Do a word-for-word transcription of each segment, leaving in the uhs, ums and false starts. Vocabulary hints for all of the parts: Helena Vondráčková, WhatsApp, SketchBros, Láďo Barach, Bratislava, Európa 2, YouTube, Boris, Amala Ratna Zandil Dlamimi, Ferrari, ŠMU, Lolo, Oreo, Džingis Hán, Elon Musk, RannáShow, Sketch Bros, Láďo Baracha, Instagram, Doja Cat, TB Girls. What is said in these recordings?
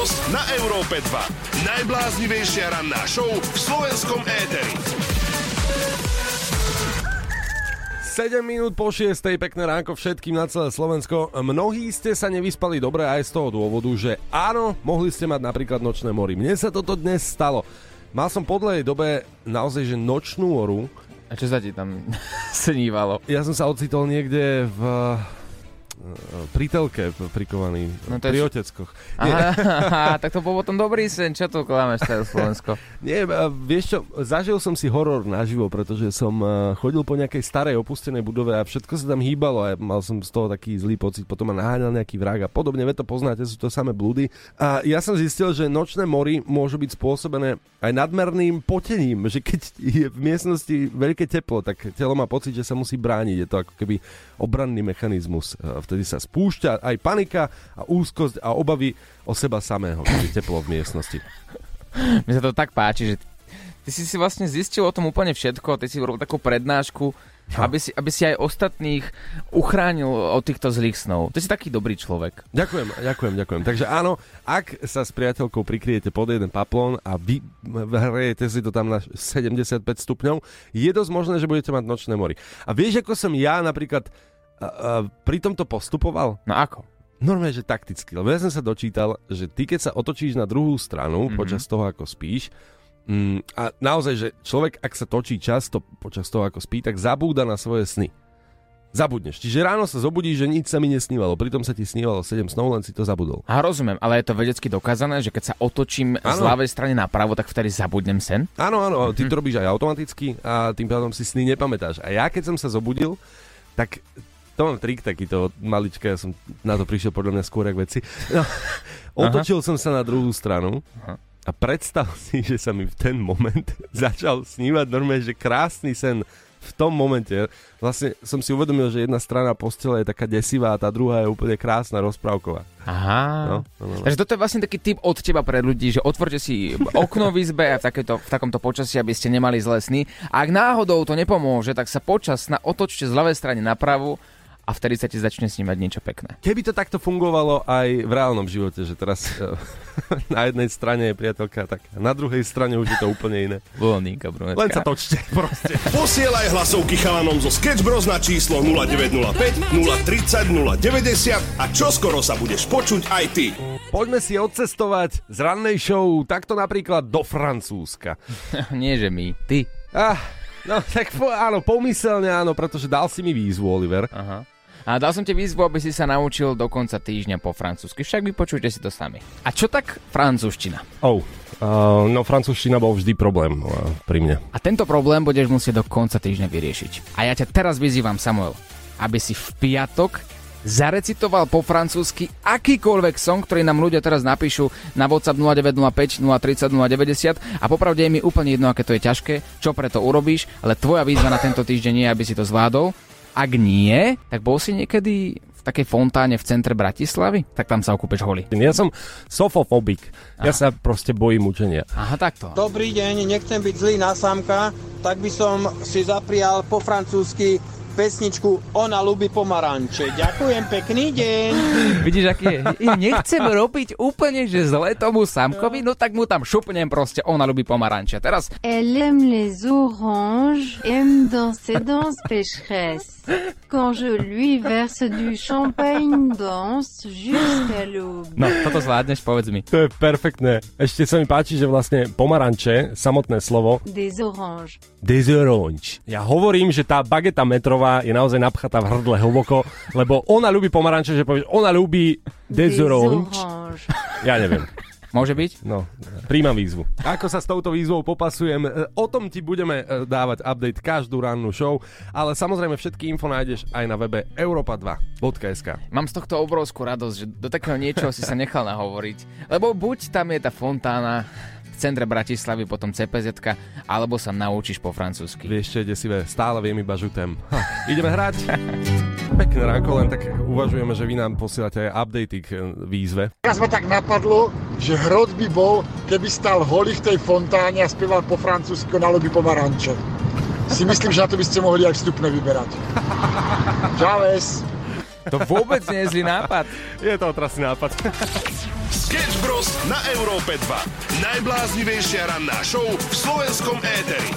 Bros na Európe dva. Najbláznivejšia ranná show v slovenskom éteri. sedem minút po šiestej, pekné ránko všetkým na celé Slovensko. Mnohí ste sa nevyspali dobre aj z toho dôvodu, že áno, mohli ste mať napríklad nočné mory. Mne sa toto dnes stalo. Mal som po dlhej dobe naozaj že nočnú moru. A čo sa ti tam snívalo? Ja som sa ocitol niekde v... pri telke prikovaný, no to pri je... oteckoch. Aha, aha, tak to bol potom dobrý sen, čo tu klameš celé Slovensko? Nie, vieš čo, zažil som si horor naživo, pretože som chodil po nejakej starej opustenej budove a všetko sa tam hýbalo a mal som z toho taký zlý pocit, potom ma naháňal nejaký vrah a podobne, ve to poznáte, sú to samé blúdy. A ja som zistil, že nočné mory môžu byť spôsobené aj nadmerným potením, že keď je v miestnosti veľké teplo, tak telo má pocit, že sa musí brániť, je to ako keby obranný mechanizmus. Vtedy sa spúšťa aj panika a úzkosť a obavy o seba samého, keď je teplo v miestnosti. Mi sa to tak páči, že ty si si vlastne zistil o tom úplne všetko, ty si urobil takú prednášku, aby si, aby si aj ostatných uchránil od týchto zlých snov. Ty si taký dobrý človek. Ďakujem, ďakujem, ďakujem. Takže áno, ak sa s priateľkou prikryjete pod jeden paplón a vy hrejete si to tam na sedemdesiatpäť stupňov, je dosť možné, že budete mať nočné mory. A vieš, ako som ja napríklad A, a, pri tomto postupoval? No ako? Normálne, že takticky. Lebo ja som sa dočítal, že ty, keď sa otočíš na druhú stranu mm-hmm. počas toho, ako spíš, mm, a naozaj, že človek, ak sa točí často počas toho, ako spí, tak zabúda na svoje sny. Zabudneš. Čiže ráno sa zobudíš, že nič sa mi nesnívalo. Pritom sa ti snívalo sedem snov, len si to zabudol. A rozumiem, ale je to vedecky dokázané, že keď sa otočím ano. z ľavej strany na pravo, tak vtedy zabudnem sen? Áno, áno. Mm-hmm. Ty to robíš aj automaticky a tým pádom si sny nepamätáš. A ja, keď som sa zobudil, tak to mám trik takýto malička, ja som na to prišiel podľa mňa skôr jak veci. No, otočil som sa na druhú stranu a predstav si, že sa mi v ten moment začal snívať normálne, že krásny sen v tom momente. Vlastne som si uvedomil, že jedna strana postele je taká desivá a tá druhá je úplne krásna, rozprávková. Aha. No, no, no. Takže toto je vlastne taký tip od teba pre ľudí, že otvorte si okno v izbe a v, takéto, v takomto počasí, aby ste nemali zlé sny. A ak náhodou to nepomôže, tak sa počas sna otočte z ľavej strany na pravú a vtedy sa ti začne snívať niečo pekné. Keby to takto fungovalo aj v reálnom živote, že teraz na jednej strane je priateľka taká, na druhej strane už je to úplne iné. Voľníka, brunetka. Len sa točte, proste. Posielaj hlasovky chalanom zo SketchBros na číslo nula deväť nula päť, nula tri nula, nula deväť nula a čoskoro sa budeš počuť aj ty. Poďme si odcestovať z rannej show, takto napríklad do Francúzska. Nie, že my, ty. Ah, no tak po, áno, pomyselne áno, pretože dal si mi výzvu, Oliver. Aha. A dal som ti výzvu, aby si sa naučil do konca týždňa po francúzsky. Však vypočujte si to sami. A čo tak francúzština? Oh, uh, no francúzština bol vždy problém uh, pri mne. A tento problém budeš musieť do konca týždňa vyriešiť. A ja ťa teraz vyzývam, Samuel, aby si v piatok zarecitoval po francúzsky akýkoľvek song, ktorý nám ľudia teraz napíšu na WhatsApp nula deväť nula päť, nula tri nula, nula deväť nula a popravde je mi úplne jedno, aké to je ťažké, čo preto urobíš, ale tvoja výzva na tento týždeň je, aby si to zvládol. Ak nie, tak bol si niekedy v takej fontáne v centre Bratislavy? Tak tam sa okúpeš holý. Ja som sofofobik. Ja sa proste bojím učenia. Aha, takto. Dobrý deň, nechcem byť zlý na samka, tak by som si zaprial po francúzsky pesničku Ona ľubí pomaranče. Ďakujem, pekný deň. Vidíš, aký je? Nechcem robiť úplne, že zle tomu samkovi, no tak mu tam šupnem proste Ona ľubí pomaranče. Teraz... Elle aime les oranges, aime dans ses danses pécheresses. Quand je lui verse du champagne danse jusqu'à l'aube. No, toto zvládneš, povedz mi. To je perfektné. Ešte sa mi páči, že vlastne pomaranče, samotné slovo... Des oranges. Des oranges. Ja hovorím, že tá bageta metrová je naozaj napchatá v hrdle hlboko, lebo ona ľúbi pomaranče, že povieš, ona ľúbi des oranges. Ja neviem. Môže byť? No, príjmam výzvu. Ako sa s touto výzvou popasujem, o tom ti budeme dávať update každú rannú show, ale samozrejme všetky info nájdeš aj na webe európa dva bodka es ká. Mám z tohto obrovskú radosť, že do takého niečoho si sa nechal nahovoriť, lebo buď tam je tá fontána v centre Bratislavy, potom cé pé zet, alebo sa naučíš po francúzsky. Vieš čo je desivé, stále viem iba žutem. Ha, ideme hrať. Pekné ránko, len tak uvažujeme, že vy nám posielate aj updaty k výzve. Teraz ma tak napadlo, že hrot by bol, keby stal holý v tej fontáne a spieval po francúzsky na ľubí pomaranče. Si myslím, že na to by ste mohli aj vstupné vyberať. Čaves. To vôbec nie je zlý nápad. Je to otrasný nápad. SketchBros na Európe dva. Najbláznivejšia ranná show v slovenskom éteri.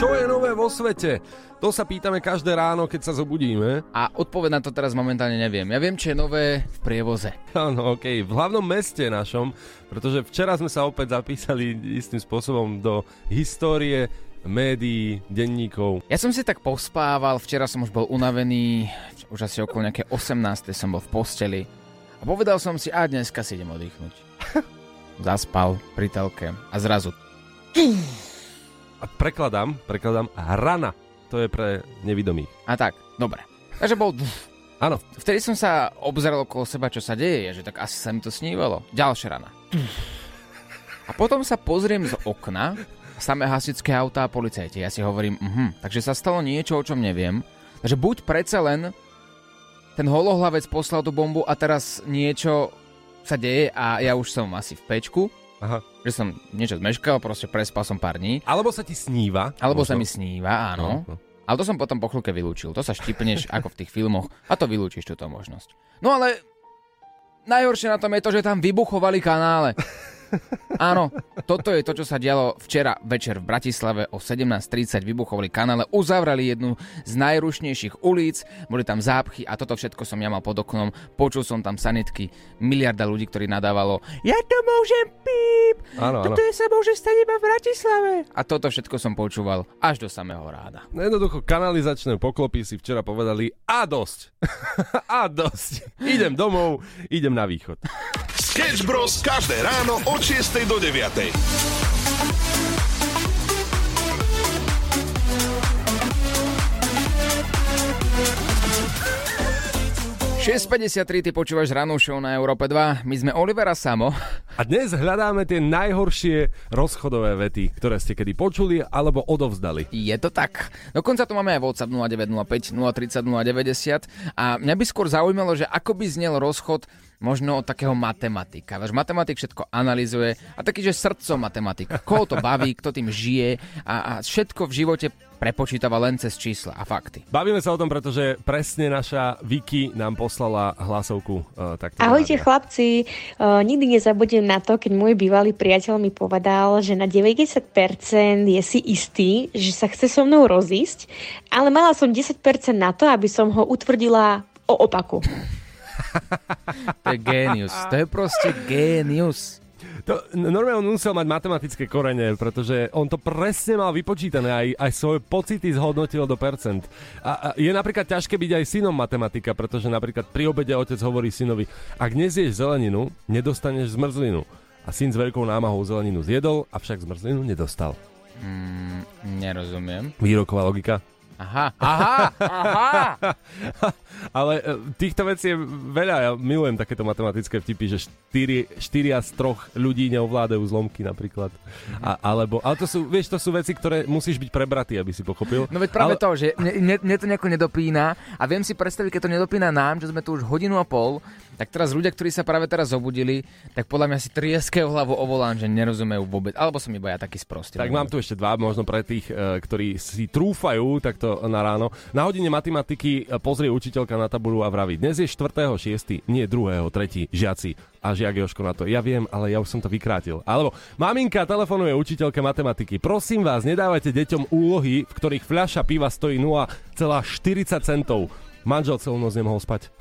Čo je nové vo svete? To sa pýtame každé ráno, keď sa zobudíme. A odpoveď na to teraz momentálne neviem. Ja viem, čo je nové v prievoze. Áno, okej. Okay. V hlavnom meste našom, pretože včera sme sa opäť zapísali istým spôsobom do histórie médií, denníkov. Ja som si tak pospával, včera som už bol unavený, už asi okolo nejaké osemnástej som bol v posteli a povedal som si, a dneska si idem oddychnúť. Zaspal pri telke a zrazu... A prekladám, prekladám rana. To je pre nevidomých. A tak, dobre. Takže bol... Áno. Vtedy som sa obzeral okolo seba, čo sa deje, že tak asi sa mi to snívalo. Ďalšia rana. A potom sa pozriem z okna... Samé hasičské autá a policajti. Ja si hovorím, mhm, takže sa stalo niečo, o čom neviem. Takže buď predsa len ten holohlavec poslal tú bombu a teraz niečo sa deje a ja už som asi v pečku. Aha. Že som niečo zmeškal, proste prespal som pár dní. Alebo sa ti sníva. Alebo možno. Sa mi sníva, áno. No, no. Ale to som potom po chvíľke vylúčil. To sa štipneš ako v tých filmoch a to vylúčiš túto možnosť. No ale najhoršie na tom je to, že tam vybuchovali kanále. Áno, toto je to, čo sa dialo včera večer v Bratislave o sedemnásť tridsať, vybuchovali kanále, uzavrali jednu z najrušnejších ulic, boli tam zápchy a toto všetko som ja mal pod oknom, počul som tam sanitky, miliarda ľudí, ktorí nadávalo, ja to môžem píp, áno, toto áno. Sa môže stať iba v Bratislave. A toto všetko som počúval až do samého rána. No jednoducho, kanalizačné poklopy si včera povedali a dosť, a dosť, idem domov, idem na východ. SketchBros každé ráno od šiestej do deviatej. šesť päťdesiattri, ty počúvaš ranú show na Európe dva, my sme Olivera Samo. A dnes hľadáme tie najhoršie rozchodové vety, ktoré ste kedy počuli alebo odovzdali. Je to tak. Dokonca tu máme aj WhatsApp nula deväť nula päť nula tridsať nula deväťdesiat a mňa by skôr zaujímalo, že ako by znel rozchod možno od takého matematika. Váš matematik všetko analyzuje a taký, že srdcom matematik. Koho to baví, kto tým žije a, a všetko v živote prepočítava len cez čísla a fakty. Bavíme sa o tom, pretože presne naša Vicky nám poslala hlasovku. Uh, takto Ahojte ráda. Chlapci, uh, nikdy nezabudnem na to, keď môj bývalý priateľ mi povedal, že na deväťdesiat percent je si istý, že sa chce so mnou rozísť, ale mala som desať percent na to, aby som ho utvrdila o opaku. To je génius, to je proste génius. To, normálne on musel mať matematické korene, pretože on to presne mal vypočítané, aj, aj svoje pocity zhodnotil do percent. A, a je napríklad ťažké byť aj synom matematika, pretože napríklad pri obede otec hovorí synovi, ak nezješ zeleninu, nedostaneš zmrzlinu. A syn s veľkou námahou zeleninu zjedol, avšak zmrzlinu nedostal. Mm, nerozumiem. Výroková logika. Aha, aha, aha. Ale týchto vecí je veľa. Ja milujem takéto matematické vtipy, že štyria z troch ľudí neovládajú zlomky napríklad. A, alebo, ale to sú, vieš, to sú veci, ktoré musíš byť prebratý, aby si pochopil. No veď práve ale... to, že mne, mne to nejako nedopína a viem si predstaviť, keď to nedopína nám, že sme tu už hodinu a pol, tak teraz ľudia, ktorí sa práve teraz zobudili, tak podľa mňa si trieskajú hlavu o volán, že nerozumejú vôbec. Alebo som iba ja taký sprostý. Tak neviem. Mám tu ešte dva, možno pre tých, ktorí si trúfajú takto na ráno. Na hodine matematiky pozrie učiteľka na tabuľu a vraví, dnes je štvrtého šiesteho, nie druhého tretieho žiaci. A žiak Jožko na to, ja viem, ale ja už som to vykrátil. Alebo, maminka telefonuje učiteľke matematiky, prosím vás, nedávajte deťom úlohy, v ktorých fľaša piva stojí nula celá štyridsať centov. Manžel celú noc nemohol spať.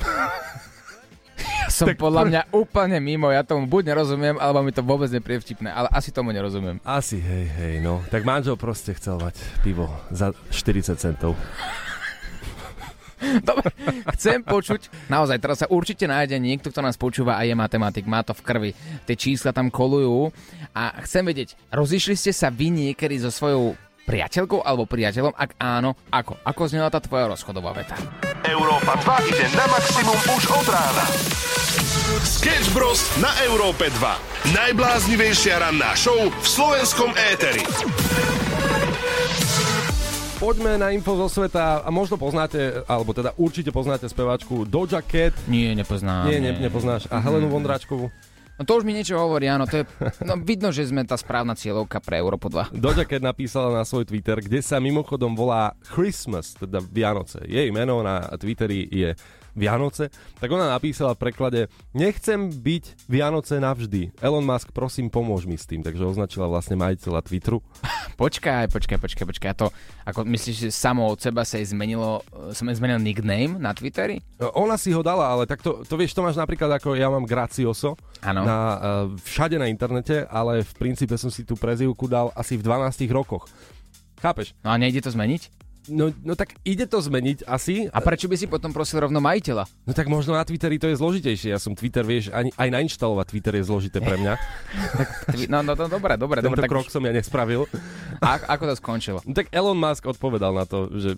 Som tak podľa mňa úplne mimo, ja tomu buď nerozumiem, alebo mi to vôbec nepríde vtipné, ale asi tomu nerozumiem. Asi, hej, hej, no. Tak manžel proste chcel mať pivo za štyridsať centov. Dobre, chcem počuť. Naozaj, teraz sa určite nájde niekto, kto nás počúva a je matematik, má to v krvi. Tie čísla tam kolujú a chcem vedieť, rozišli ste sa vy niekedy so svojou priateľkou alebo priateľom? Ak áno, ako? Ako znela tá tvoja rozchodová veta? Európa dva ide na maximum už od rána. SketchBros na Európe dva. Najbláznivejšia ranná show v slovenskom éteri. Poďme na info zo sveta a možno poznáte, alebo teda určite poznáte speváčku Doja Cat. Nie, nepoznám. Nie, ne, nepoznáš. A Helenu Vondráčkovú? No to už mi niečo hovorí, áno, to je, no vidno, že sme tá správna cieľovka pre Európu dva. Doja Cat napísala na svoj Twitter, kde sa mimochodom volá Christmas, teda Vianoce. Jej meno na Twitteri je Vianoce, tak ona napísala v preklade: nechcem byť Vianoce navždy. Elon Musk, prosím, pomôž mi s tým. Takže označila vlastne majiteľa Twitteru. Počkaj, počkaj, počkaj, počkaj. To, ako myslíš, že samo od seba sa jej zmenilo, sa jej zmenil nickname na Twitteri? Ona si ho dala, ale tak to, to vieš, to máš napríklad ako ja mám Gracioso. Áno. Na, všade na internete, ale v princípe som si tú prezývku dal asi v dvanástich rokoch. Chápeš? No a nejde to zmeniť? No, no tak ide to zmeniť asi. A prečo by si potom prosil rovno majiteľa? No tak možno na Twitteri to je zložitejšie. Ja som Twitter, vieš, aj, aj nainštalovať Twitter je zložité pre mňa. No, no, no, dobre, dobre. Tento tak... krok som ja nespravil. A ako to skončilo? No tak Elon Musk odpovedal na to, že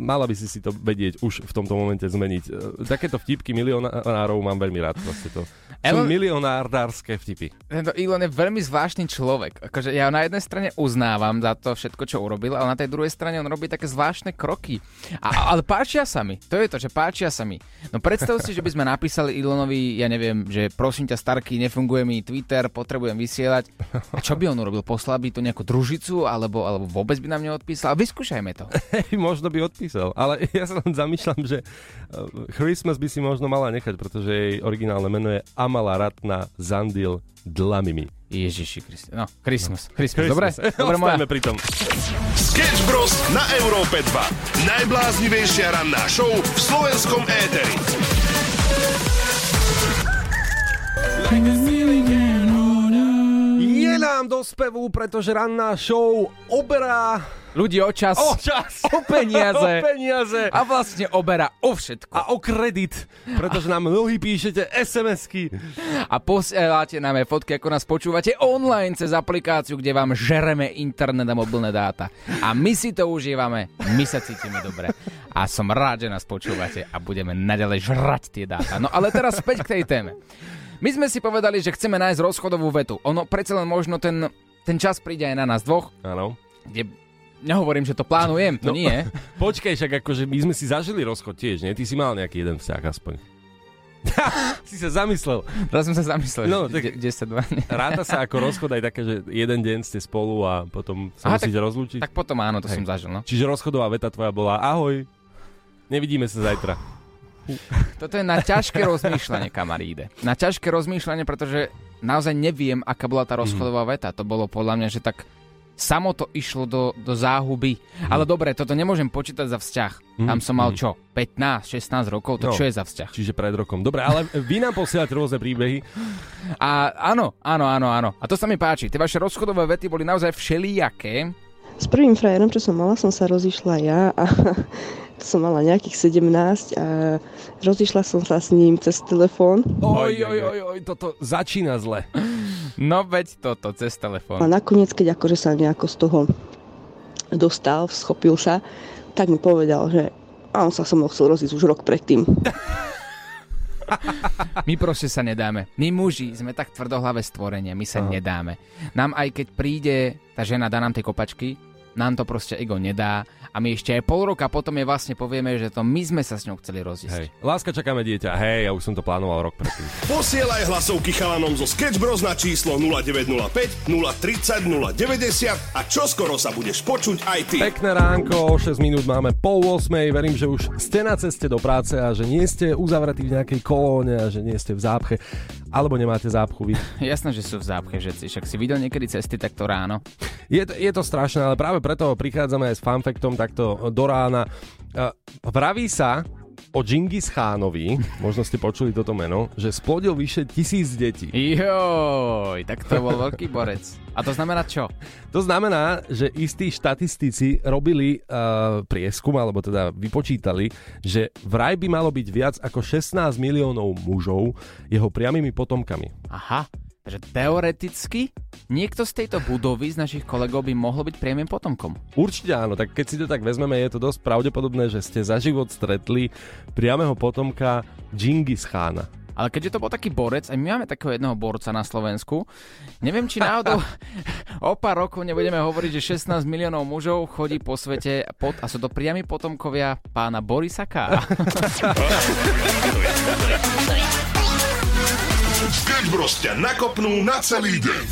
mala by si si to vedieť už v tomto momente zmeniť. Takéto vtipky milionárov mám veľmi rád. Proste to. Elon... Sú milionárdárske vtipy. Tento Elon je veľmi zvláštny človek. Akože ja na jednej strane uznávam za to všetko, čo urobil, ale na tej druhej strane on robí také zvláštne kroky. A, ale páčia sa mi. To je to, že páčia sa mi. No predstav si, že by sme napísali Elonovi, ja neviem, že prosím ťa, Starky, nefunguje mi Twitter, potrebujem vysielať. A čo by on urobil? Poslal by to nejakú družicu, alebo, alebo vôbec by nám neodpísal? Vyskúšajme to. Hey, možno by odpísal, ale ja sa len zamýšľam, že Christmas by si možno mala nechať, pretože jej originálne meno je Amala Ratna Zandil Dlamimi. Ježiši Kriste. No, Christmas. No. Christmas. Dobre? Dobre, ostajme pri tom. SketchBros na Európe dva. Najbláznivejšia ranná show v slovenskom éteri. Je nám do spevu, pretože ranná show oberá ľudí o čas, o, čas. O, peniaze. O peniaze a vlastne oberá o všetko. A o kredit, pretože nám mnohí píšete SMSky a posielate nám aj fotky, ako nás počúvate online cez aplikáciu, kde vám žereme internet a mobilné dáta. A my si to užívame, my sa cítime dobre. A som rád, že nás počúvate a budeme naďalej žrať tie dáta. No ale teraz späť k tej téme. My sme si povedali, že chceme nájsť rozchodovú vetu. Ono predsa len možno ten, ten čas príde aj na nás dvoch. Áno. Kde... Nehovorím, že to plánujem, to no, nie. Počkaj, však akože my sme si zažili rozchod tiež, nie? Ty si mal nejaký jeden vzťah aspoň. Si sa zamyslel. Teraz som sa zamyslel, no, tak desať dvanásť. Ráta sa ako rozchod aj také, že jeden deň ste spolu a potom sa Aha, musíte tak, rozlúčiť. Tak potom áno, to Hej. som zažil. No. Čiže rozchodová veta tvoja bola: ahoj, nevidíme sa zajtra. Toto je na ťažké rozmýšľanie, kamaríde. Na ťažké rozmýšľanie, pretože naozaj neviem, aká bola tá rozchodová veta. To bolo podľa mňa, že tak... Samo to išlo do, do záhuby. Mm. Ale dobre, toto nemôžem počítať za vzťah. Mm. Tam som mal mm. čo? pätnásť šestnásť rokov? To no, čo je za vzťah? Čiže pred rokom. Dobre, ale vy nám posielate rôzne príbehy. A áno, áno, áno, áno. A to sa mi páči. Tie vaše rozchodové vety boli naozaj všelijaké. S prvým frajerom, čo som mala, som sa rozišla ja a som mala nejakých sedemnásť a rozišla som sa s ním cez telefón. Oj, oj, oj, oj, toto začína zle. No veď toto, cez telefón. A nakoniec, keď akože sa nejako z toho dostal, schopil sa, tak mi povedal, že on sa so mnou chcel rozísť už rok predtým. My proste sa nedáme. My muži sme tak tvrdohlavé stvorenie, my sa Aha. nedáme. Nám aj keď príde tá žena, dá nám tie kopačky, nám to proste ego nedá a my ešte aj pol roka potom je vlastne povieme, že to my sme sa s ňou chceli rozísť. Hej. Láska, čakáme dieťa. Hej, ja už som to plánoval rok predtým. Posielaj hlasovky chalanom zo SketchBros na číslo nula deväť nula päť nula tri nula nula deväť nula a čoskoro sa budeš počuť aj ty. Pekné ránko, šesť minút máme pol ôsmej. Verím, že už ste na ceste do práce a že nie ste uzavretí v nejakej kolóne a že nie ste v zápche. Alebo nemáte zápchu vy? Jasné, že sú v zápche všetci. Však si videl niekedy cesty takto ráno? Je to, je to strašné, ale práve preto prichádzame aj s fanfactom takto do rána. Vraví sa o Džingis Hánovi, možno ste počuli toto meno, že splodil vyše tisíc detí. Joj, tak to bol veľký borec. A to znamená čo? To znamená, že istí štatistici robili uh, prieskum, alebo teda vypočítali, že vraj by malo byť viac ako šestnásť miliónov mužov jeho priamými potomkami. Aha, takže teoreticky niekto z tejto budovy z našich kolegov by mohlo byť priamym potomkom. Určite áno, tak keď si to tak vezmeme, je to dosť pravdepodobné, že ste za život stretli priamého potomka Džingis Hána. Ale keďže to bol taký borec, aj my máme takého jedného borca na Slovensku, neviem, či náhodou o pár rokov nebudeme hovoriť, že šestnásť miliónov mužov chodí po svete pod, a sú to priami potomkovia pána Borisa K. SketchBros ťa nakopnú na celý deň.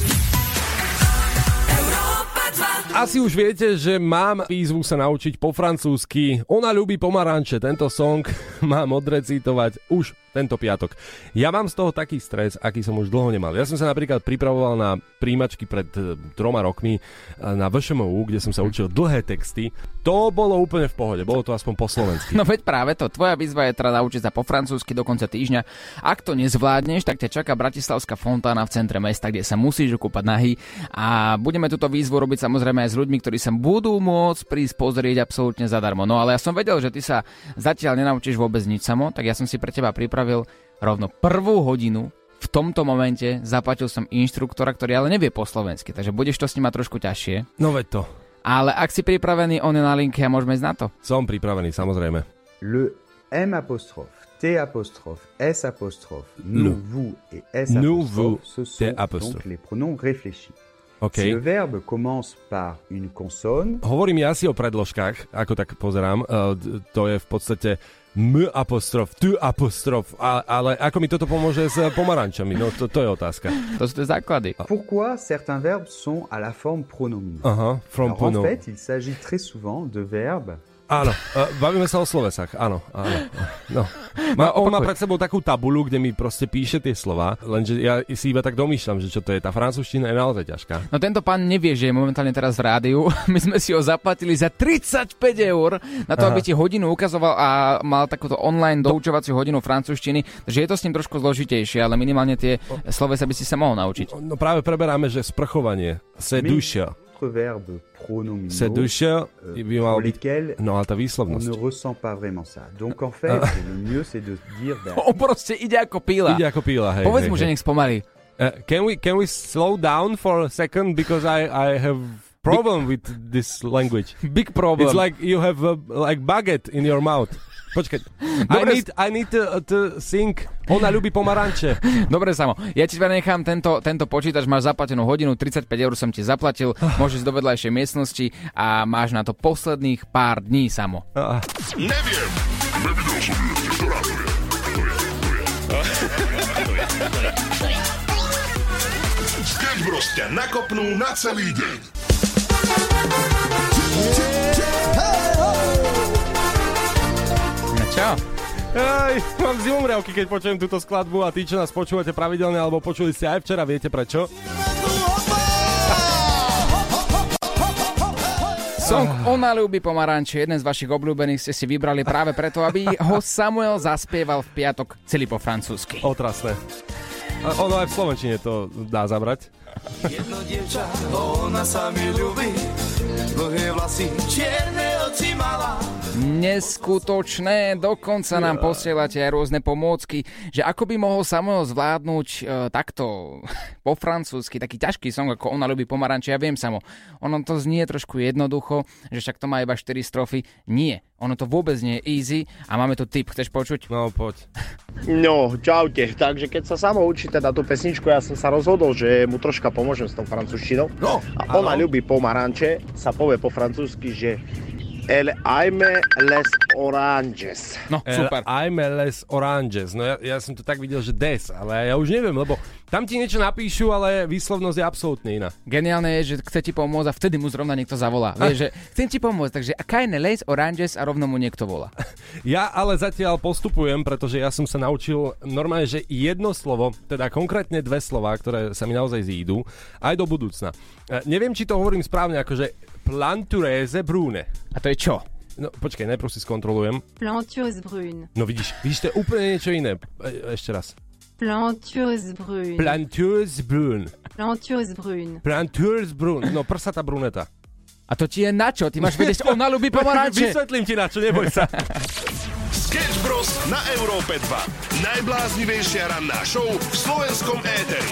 Európa dva. Asi už viete, že mám výzvu sa naučiť po francúzsky. Ona ľubí pomaranče. Tento song mám odrecitovať už tento piatok. Ja mám z toho taký stres, aký som už dlho nemal. Ja som sa napríklad pripravoval na príjmačky pred troma rokmi na vé ŠMU, kde som sa učil dlhé texty. To bolo úplne v pohode, bolo to aspoň po slovensky. No veď práve to, tvoja výzva je teda naučiť sa po francúzsky do konca týždňa. Ak to nezvládneš, tak ťa čaká bratislavská fontána v centre mesta, kde sa musíš okúpať nahý. A budeme túto výzvu robiť samozrejme s ľuďmi, ktorí sa budú môcť prísť pozrieť absolútne zadarmo. No ale ja som vedel, že ty sa zatiaľ nenaučíš vôbec nič samo, tak ja som si pre teba pripravil rovno prvú hodinu. V tomto momente zaplatil som inštruktora, ktorý ale nevie po slovensky, takže budeš to s ním mať trošku ťažšie. No veď to. Ale ak si pripravený, on je na linke a môžeme ísť na to. Som pripravený, samozrejme. Le M apostrophe, T apostrophe, S apostrophe, nous, vous et S apostrophe, ce sont donc les pronoms réfléchis. Okay. Si le verbe commence par une consonne... Hovorím ja si o predložkách, ako tak pozerám. Uh, to je v podstate M apostrof, T apostrof, a, ale ako mi toto pomôže s pomarančami? No to, to je otázka. To sú tie základy. Pourquoi certains verbes sont à la forme pronominale? Aha, from pronom. En fait, il s'agit très souvent de verbes... Áno, uh, bavíme sa o slovesách, áno, áno. No. Má, on má pred sebou takú tabuľu, kde mi proste píše tie slova, lenže ja si iba tak domýšľam, že čo to je, tá francúzština je naozaj ťažká. No tento pán nevie, že je momentálne teraz v rádiu, my sme si ho zaplatili za tridsaťpäť eur na to, Aha. aby ti hodinu ukazoval a mal takúto online doučovaciu hodinu francúzštiny, takže je to s ním trošku zložitejšie, ale minimálne tie o... slovesa by si sa mohol naučiť. No, no práve preberáme, že sprchovanie, sedušia. Verbes pronominaux pour lesquels on ne ressent pas vraiment ça. Donc en fait, le mieux c'est de dire that... On proste ide ako píla. Ide ako píla, hej. Povedz mu, že nech spomalí. Uh, can we can we slow down for a second because I I have problem big, with this language. Big problem. It's like you have a, like baguette in your mouth. Počkaj. I need, I need to, to think. Ona ľubí pomaranče. Dobre, Samo. Ja ti nechám tento, tento počítač. Máš zaplatenú hodinu. tridsaťpäť eur som ti zaplatil. Môžeš do vedľajšej miestnosti a máš na to posledných pár dní, Samo. Uh. Neviem. Nevidel som ju. Ktorá to je? To je. To je. To je. To je. To je. SketchBros ťa nakopnú na celý deň. Čo? Aj, mám zimomriavky, keď počujem túto skladbu a tí, čo nás počúvate pravidelne, alebo počuli ste aj včera, viete prečo? Song Ona ľúbi pomaranče, jeden z vašich obľúbených, ste si vybrali práve preto, aby ho Samuel zaspieval v piatok celý po francúzsky. Otrasné. Ono aj v slovenčine to dá zabrať. Jedno dievča, ona sa mi ľúbi, dlhé vlasy, čierne oči mala. Neskutočné, dokonca nám posielate aj rôzne pomôcky, že ako by mohol Samuel zvládnuť e, takto po francúzsky, taký ťažký song, ako Ona ľubí pomaranče. Ja viem, Samo, ono to znie trošku jednoducho, že však to má iba štyri strofy. Nie, ono to vôbec nie je easy a máme tu tip, chceš počuť? No, poď. No, čaute, takže keď sa Samo učí teda tú pesničku, ja som sa rozhodol, že mu troška pomôžem s tou francúzštinou. No, a Ona ľubí pomaranče sa povie po francúzsky, že El aime les oranges. No, super. El aime les oranges. No ja, ja som to tak videl, že des, ale ja už neviem, lebo tam ti niečo napíšu, ale výslovnosť je absolútne iná. Geniálne je, že chce ti pomôcť a vtedy mu zrovna niekto zavolá. Vieš, že chcem ti pomôcť, takže keine les oranges a rovno mu niekto volá. Ja ale zatiaľ postupujem, pretože ja som sa naučil normálne, že jedno slovo, teda konkrétne dve slová, ktoré sa mi naozaj zídu, aj do budúcna. Neviem, či to hovorím správne, akože Plantureze brune. A to je čo? No počkaj, najprv si skontrolujem. Plantureze brune. No vidíš, vidíš, to je úplne niečo iné. E, ešte raz. Plantureze brune. Plantureze brune. Plantureze brune. Plantureze brune. No prsatá bruneta. A to ti je načo? Ty máš vedieť, ona ľubí pomaranče. Vysvetlím ti načo, neboj sa. Sketch Bros na Európe dva. Najbláznivejšia ranná show v slovenskom éteri.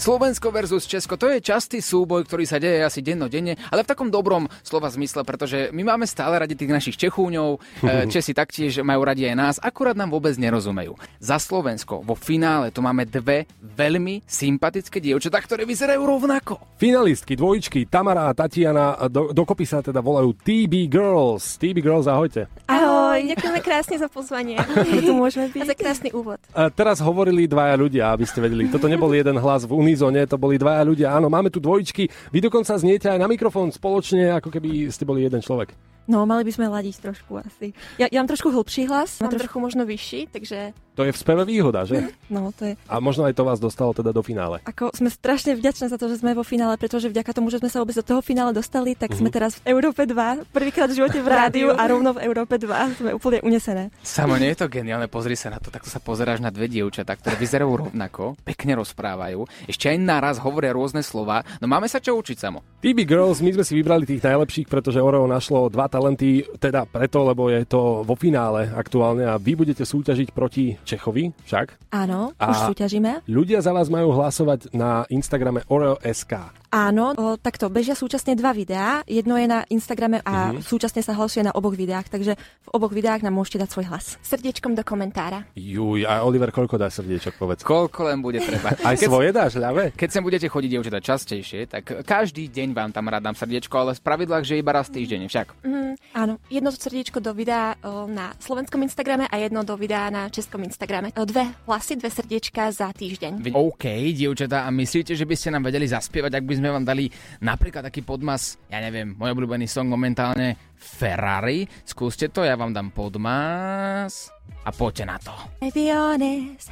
Slovensko versus Česko, to je častý súboj, ktorý sa deje asi dennodenne, ale v takom dobrom slova zmysle, pretože my máme stále radi tých našich Čechúňov, Česi taktiež majú radi aj nás, akurát nám vôbec nerozumejú. Za Slovensko vo finále tu máme dve veľmi sympatické dievčatá, ktoré vyzerajú rovnako. Finalistky dvojičky Tamara a Tatiana, do, dokopy sa teda volajú té bé Girls. té bé Girls, ahojte. Ahoj, ďakujeme krásne za pozvanie. Tu môžeme byť. A za krásny úvod. A teraz hovorili dvaja ľudia, aby ste vedeli, toto nebol jeden hlas v unizone, to boli dvaja ľudia. Áno, máme tu dvojičky. Vy dokonca zniete aj na mikrofón spoločne, ako keby ste boli jeden človek. No, mali by sme ladiť trošku asi. Ja, ja mám trošku hlbší hlas, mám trošku možno vyšší, takže... To je v speve výhoda, že? No, to je. A možno aj to vás dostalo teda do finále. Ako sme strašne vďační za to, že sme vo finále, pretože vďaka tomu, že sme sa vôbec do toho finále dostali, tak mm-hmm. sme teraz v Európe dva, prvýkrát v živote v rádiu a rovno v Európe dva sme úplne unesené. Samo, nie je to geniálne, pozri sa na to, takto sa pozeráš na dve dievčatá, ktoré vyzerajú rovnako, pekne rozprávajú, ešte aj naraz hovoria rôzne slová. No máme sa čo učiť, Samo. té bé Girls, my sme si vybrali tých najlepších, pretože Oreo našlo dva talenty, teda preto, lebo je to vo finále aktuálne a vy budete súťažiť proti Čechovi, však? Áno, a už súťažíme. Ľudia za vás majú hlasovať na Instagrame Oreo bodka es ká. Áno, o, takto, bežia súčasne dva videá, jedno je na Instagrame a mm-hmm. súčasne sa hlasuje na oboch videách, takže v oboch videách nám môžete dať svoj hlas. Srdiečkom do komentára. Juj, a Oliver, koľko dá srdiečok, povedz? Koľko len bude treba. Aj keď svoje dáš, ľave? Keď sem budete chodiť, dievčatá, častejšie, tak každý deň vám tam rád dám srdiečko, ale v pravidlách, že iba raz týždeň, však? Mm, áno, jedno srdiečko do videa o, na slovenskom Instagrame a jedno do videa na českom Instagrame. O, dve hlasy, dve srdiečka za týždeň. OK, dievčatá, a myslíte, že by ste nám vedeli zaspievať, ak by sme vám dali napríklad taký podmas, ja neviem, môj obľúbený song momentálne Ferrari, skúste to, ja vám dám podmas a poďte na to. I'll be honest,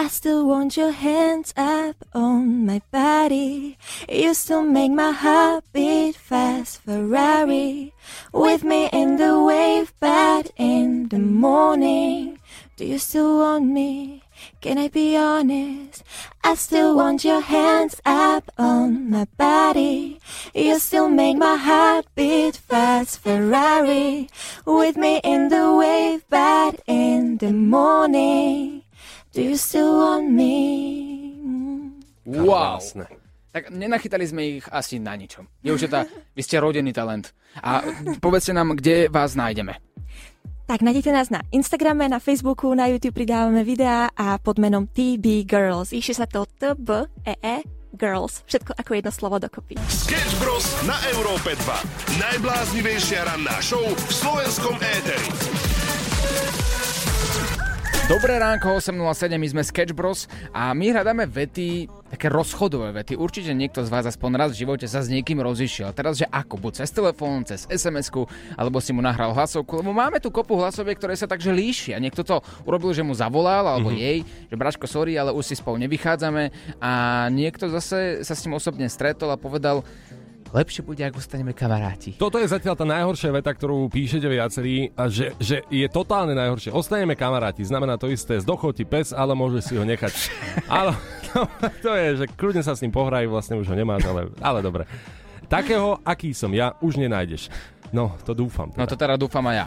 I still want your hands up on my body, you still make my heart beat fast, Ferrari, with me in the wave, but in the morning, do you still want me? Can I be honest? I still want your hands up on my body. You still make my heart beat fast, Ferrari. With me in the wave, but in the morning. Do you still want me? Wow! Tak nenachytali sme ich asi na ničom. Dievčatá, vy ste rodený talent. A povedzte nám, kde vás nájdeme. Tak nájdete nás na Instagrame, na Facebooku, na YouTube pridávame videá a pod menom té bé Girls. Píše sa to té bé Girls. Všetko ako jedno slovo dokopy. SketchBros na Európe dva. Najbláznivejšia ranná show v slovenskom éteri. Dobré ránko, osem nula sedem, my sme SketchBros a my hľadáme vety, také rozchodové vety. Určite niekto z vás aspoň raz v živote sa s niekým rozišiel. Teraz, že ako? Buď cez telefón, cez es em esku, alebo si mu nahral hlasovku, lebo máme tu kopu hlasoviek, ktoré sa takže líšia. Niekto to urobil, že mu zavolal, alebo mm-hmm. jej, že bračko, sorry, ale už si spolu nevychádzame. A niekto zase sa s ním osobne stretol a povedal... Lepšie bude, ak ostaneme kamaráti. Toto je zatiaľ tá najhoršia veta, ktorú píšete viacerí, a že, že je totálne najhoršie. Ostaneme kamaráti, znamená to isté, zdochotí pes, ale môže si ho nechať. Ale no, to je, že kľudne sa s ním pohrajú, vlastne už ho nemáš, ale, ale dobre. Takého, aký som ja, už nenájdeš. No, to dúfam. Teda. No to teda dúfam aj ja.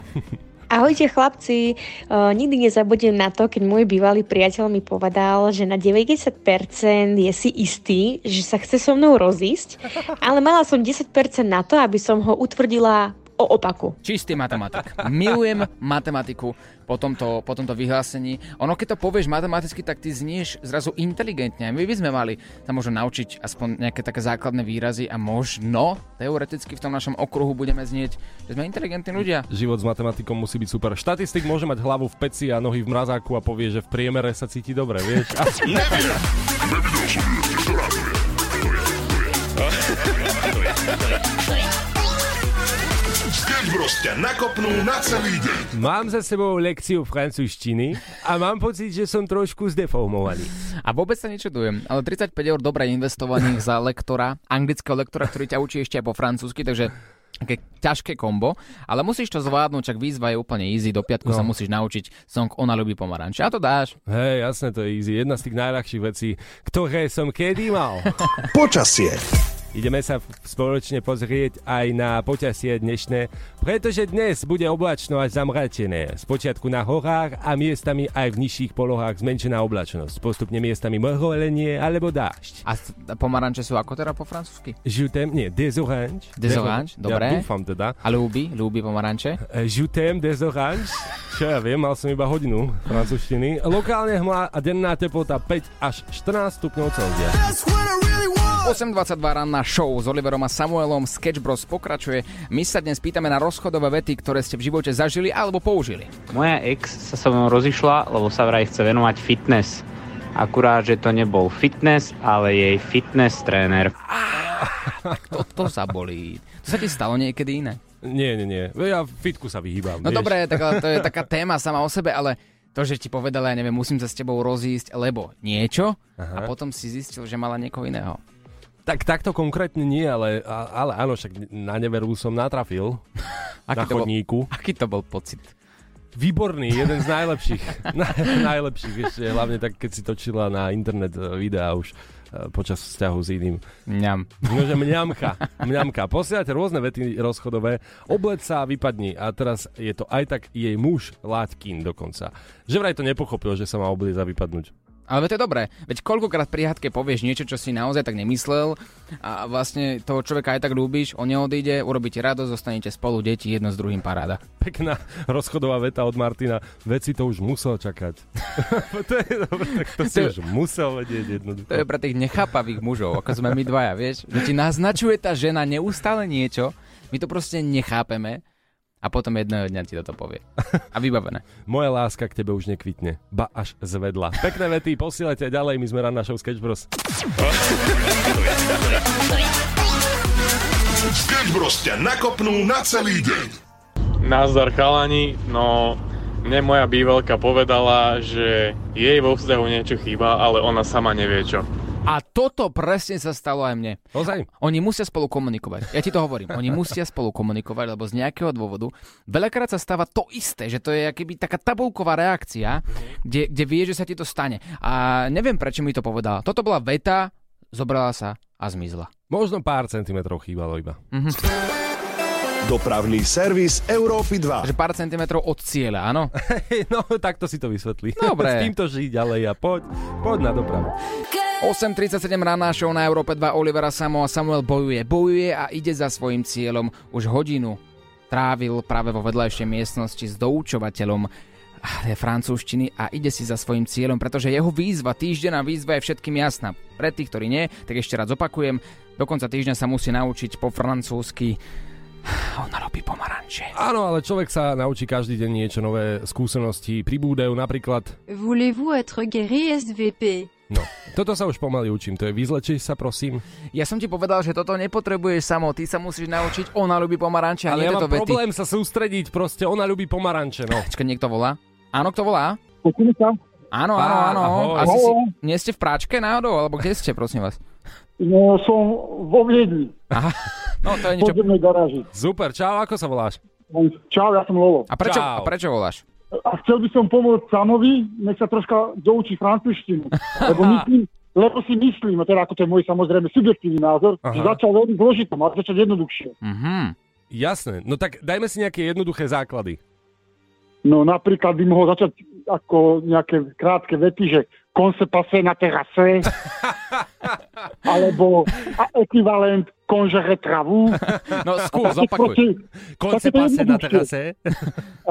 Ahojte chlapci, uh, nikdy nezabudnem na to, keď môj bývalý priateľ mi povedal, že na deväťdesiat percent je si istý, že sa chce so mnou rozísť, ale mala som desať percent na to, aby som ho utvrdila o opaku. Čistý matematik. Milujem matematiku po tomto, po tomto vyhlásení. Ono, keď to povieš matematicky, tak ty znieš zrazu inteligentne. My by sme mali sa možno naučiť aspoň nejaké také základné výrazy a možno teoreticky v tom našom okruhu budeme znieť, že sme inteligentní ľudia. Život s matematikom musí byť super. Štatistik môže mať hlavu v peci a nohy v mrazáku a povie, že v priemere sa cíti dobre, vieš? A... SketchBros ťa nakopnú na celý deň. Mám za sebou lekciu francúzštiny a mám pocit, že som trošku zdeformovaný. A vôbec sa nečudujem, ale tridsaťpäť eur dobre investovaných za lektora, anglického lektora, ktorý ťa učí ešte aj po francúzsky, takže také ťažké kombo, ale musíš to zvládnuť, čak výzva je úplne easy, do piatku no. sa musíš naučiť song Ona ľubí pomaranče a to dáš. Hej, jasné, to je easy, jedna z tých najľahších vecí, ktoré som kedy mal. Počasie. Ideme sa spoločne pozrieť aj na počasie dnešné, pretože dnes bude oblačno až zamračené. Spočiatku na horách a miestami aj v nižších polohách zmenšená oblačnosť. Postupne miestami mrholenie alebo dážď. A pomaranče sú ako teda po francúzsky? Žutem, nie, des orange. Des orange, dobre. Ja dúfam teda. A ľúbi, ľúbi pomaranče? Žutem, des orange. Čo ja viem, mal som iba hodinu francúzštiny. Lokálne hmla a denná teplota päť až štrnásť stupňov Celzia. osem dvadsaťdva ranná show s Oliverom a Samuelom, SketchBros pokračuje. My sa dnes pýtame na rozchodové vety, ktoré ste v živote zažili alebo použili. Moja ex sa so mnou rozišla, lebo sa vraj chce venovať fitness. akurát, že to nebol fitness, ale jej fitness tréner. To, to sa bolí. To sa ti stalo niekedy iné? Nie, nie, nie. Ja fitku sa vyhýbam. No dobré, tak, to je taká téma sama o sebe, ale to, že ti povedala, ja neviem, musím sa s tebou rozísť, lebo niečo. Aha. A potom si zistil, že mala niekoho iného. Tak takto konkrétne nie, ale, ale áno, však na neveru som natrafil na chodníku. Bol, aký to bol pocit? Výborný, jeden z najlepších. Na, najlepších ešte, hlavne tak, keď si točila na internet videá už počas vzťahu s iným. Mňam. Nože mňamka, mňamka. Posielate rôzne vety rozchodové, oblec sa vypadni. A teraz je to aj tak jej muž, Láďkin dokonca. Že vraj to nepochopil, že sa má obliec a vypadnúť. Ale to je dobré, veď koľkokrát pri hádke povieš niečo, čo si naozaj tak nemyslel a vlastne toho človeka aj tak ľúbiš, on neodíde, urobíte radosť, zostanete spolu, deti, jedno s druhým, paráda. Pekná rozchodová veta od Martina, veci to už musel čakať. To je dobré, tak to si to, už musel vedieť jednoducho. To je pre tých nechápavých mužov, ako sme my dvaja, vieš. Veď ti naznačuje tá žena neustále niečo, my to proste nechápeme. A potom jedného dňa ti toto povie. A vybavené. Moja láska k tebe už nekvitne. Ba až zvedla. Pekné vety, posílajte ďalej. My sme rád na show SketchBros. SketchBros ťa nakopnú na celý deň. Nazdar chalani, no mne moja bývalka povedala, že jej vo vzťahu niečo chýba, ale ona sama nevie čo. A toto presne sa stalo aj mne. Ozaj. Oni musia spolu komunikovať. Ja ti to hovorím. Oni musia spolu komunikovať, lebo z nejakého dôvodu veľakrát sa stáva to isté, že to je akoby taká tabulková reakcia, kde, kde vieš, že sa ti to stane. A neviem, prečo mi to povedala. Toto bola veta, zobrala sa a zmizla. Možno pár centimetrov chýbalo iba. Mhm. Dopravný servis Európy dva. Takže pár centimetrov od cieľa, áno? No, takto si to vysvetlí. Dobre. S týmto žij ďalej a poď, poď na dopravu. osem tridsaťsedem rána show na Európe dva. Olivera Samo a Samuel bojuje, bojuje a ide za svojím cieľom. Už hodinu trávil práve vo vedľajšej miestnosti s doučovateľom francúzštiny a ide si za svojím cieľom, pretože jeho výzva, týždenná výzva je všetkým jasná. Pre tých, ktorí nie, tak ešte raz opakujem, do konca týždňa sa musí naučiť po francúzsky. Ona robí pomaranče. Áno, ale človek sa naučí každý deň niečo nové, skúsenosti pribúdajú, napríklad Voulez-vous être guéri es vé pé? No, toto sa už pomaly učím, to je vyzlečiť sa, prosím. Ja som ti povedal, že toto nepotrebuješ samo, ty sa musíš naučiť, ona ľubí pomaranče. Ale ja mám problém sa sústrediť, proste ona ľubí pomaranče, no. Ačka, niekto volá? Áno, kto volá? Počuli sa? Áno, áno, áno. Asi si, nie ste v práčke náhodou, alebo kde ste, prosím vás? No, som vo Viedni. Aha. No, to je niečo. Podzemnej garáži. Super, čau, ako sa voláš? Čau, ja som Lolo. A prečo, a prečo voláš? A chcel by som pomôcť Samovi, nech sa troška doučí francúzštinu. Lebo myslím, lebo si myslím, a teda ako to je môj samozrejme subjektívny názor, aha, že začal veľmi zložitým, ale začať jednoduchšie. Mhm. Jasné, no tak dajme si nejaké jednoduché základy. No napríklad by mohol začať ako nejaké krátke vety, že qu'on se passe na terrasse, alebo a ekvivalent konžere travu. No skús, opakuj. Qu'on se passe na terrasse.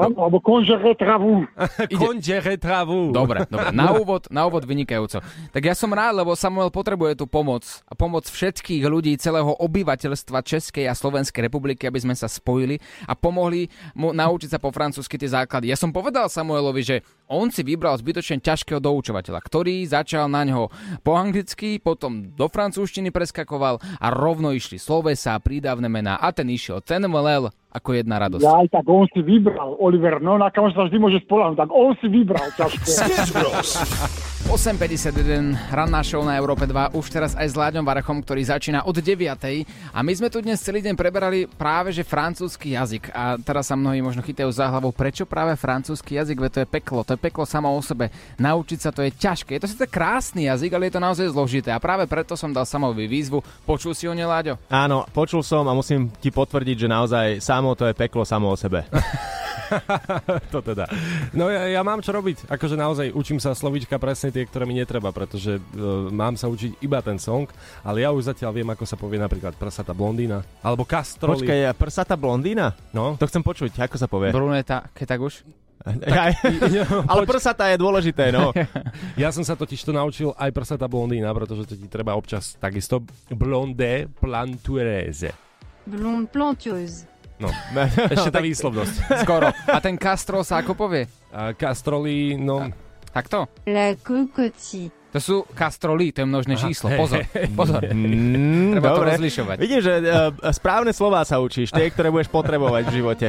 Áno, alebo konžere travu. Konžere travu. Dobre, dobre. Na úvod, na úvod vynikajúco. Tak ja som rád, lebo Samuel potrebuje tú pomoc. A pomoc všetkých ľudí, celého obyvateľstva Českej a Slovenskej republiky, aby sme sa spojili a pomohli mu naučiť sa po francúzsky tie základy. Ja som povedal Samuelovi, že on si vybral zbytočne ťažkého doučovateľa, ktorý začal na ňo po anglicky, potom do francúzštiny preskakoval a rovno išli slovesá, prídavné mená a ten išiel, ten mlel ako jedna radosť. Ja aj tak on si vybral, Oliver, no na kam sa vždy môže spoľahnúť, tak on si vybral ťažké. osem päťdesiatjeden, ranná show na Európe dva, už teraz aj s Láďom Barachom, ktorý začína od deviatej a my sme tu dnes celý deň preberali práve že francúzsky jazyk a teraz sa mnohí možno chytajú za hlavou, prečo práve francúzsky jazyk, veď to je peklo, to je peklo samo o sebe, naučiť sa to je ťažké, je to síce krásny jazyk, ale je to naozaj zložité a práve preto som dal Samovi výzvu, počul si o ne, Láďo? Áno, počul som a musím ti potvrdiť, že naozaj samo to je peklo samo o sebe. To teda. No ja, ja mám čo robiť. Akože naozaj učím sa slovíčka presne tie, ktoré mi netreba, pretože e, mám sa učiť iba ten song, ale ja už zatiaľ viem, ako sa povie napríklad prsatá blondína, alebo kastroli. Počkaj, ja, prsatá blondína? No. To chcem počuť, ako sa povie. Bruneta, keď tak už? Tak, ale prsatá je dôležité, no. Ja som sa totiž to naučil aj prsatá blondína, pretože to ti treba občas takisto. Blondé plantureuse. Blond plantureuse. No, ešte tá výslovnosť. Skoro. A ten kastrol sa ako povie? Uh, kastroli, no... A, takto? La kokoti. To sú kastrolí, to je množné Aha, číslo. Pozor, pozor. Mm, Treba dobre. to rozlišovať. Vidím, že uh, správne slová sa učíš, tie, ktoré budeš potrebovať v živote.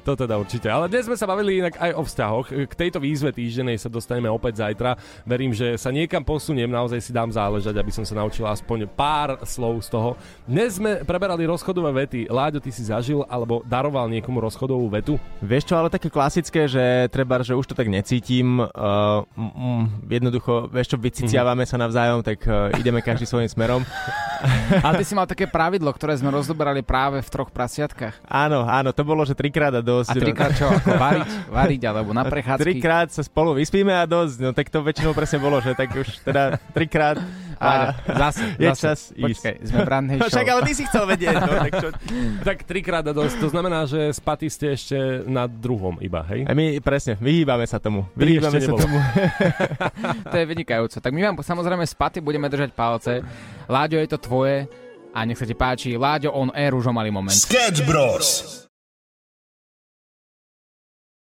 To teda určite. Ale dnes sme sa bavili inak aj o vzťahoch. K tejto výzve týždenej sa dostaneme opäť zajtra. Verím, že sa niekam posuniem, naozaj si dám záležať, aby som sa naučil aspoň pár slov z toho. Dnes sme preberali rozchodové vety. Láďo, ty si zažil alebo daroval niekomu rozchodovú vetu? Vieš čo, ale také klasické, že treba, že už to tak necítim. Uh, mm, jednoducho, vieš, čo vyciciavame sa navzájom, tak uh, ideme každý svojím smerom. Ale ty si mal také pravidlo, ktoré sme rozoberali práve v troch prasiatkách. Áno, áno, to bolo, že trikrát a dosť. A trikrát čo? Ako variť, variť alebo na prechádzky? Trikrát sa spolu vyspíme a dosť. No tak to väčšinou presne bolo, že tak už teda trikrát a zase, je zase. čas Počkaj, ísť. Sme brannej show. No však, ale ty si chcel vedieť. No, tak, čo... tak trikrát a dosť, to znamená, že spaty ste ešte na druhom iba, hej? A my presne, vyhýbame sa tomu. Vyhýbame sa tomu. To je vynikajúce. Tak my vám samozrejme spaty budeme držať palce. Láďo, je to tvoje a nech sa ti páči. Láďo on air už o malý moment. SketchBros.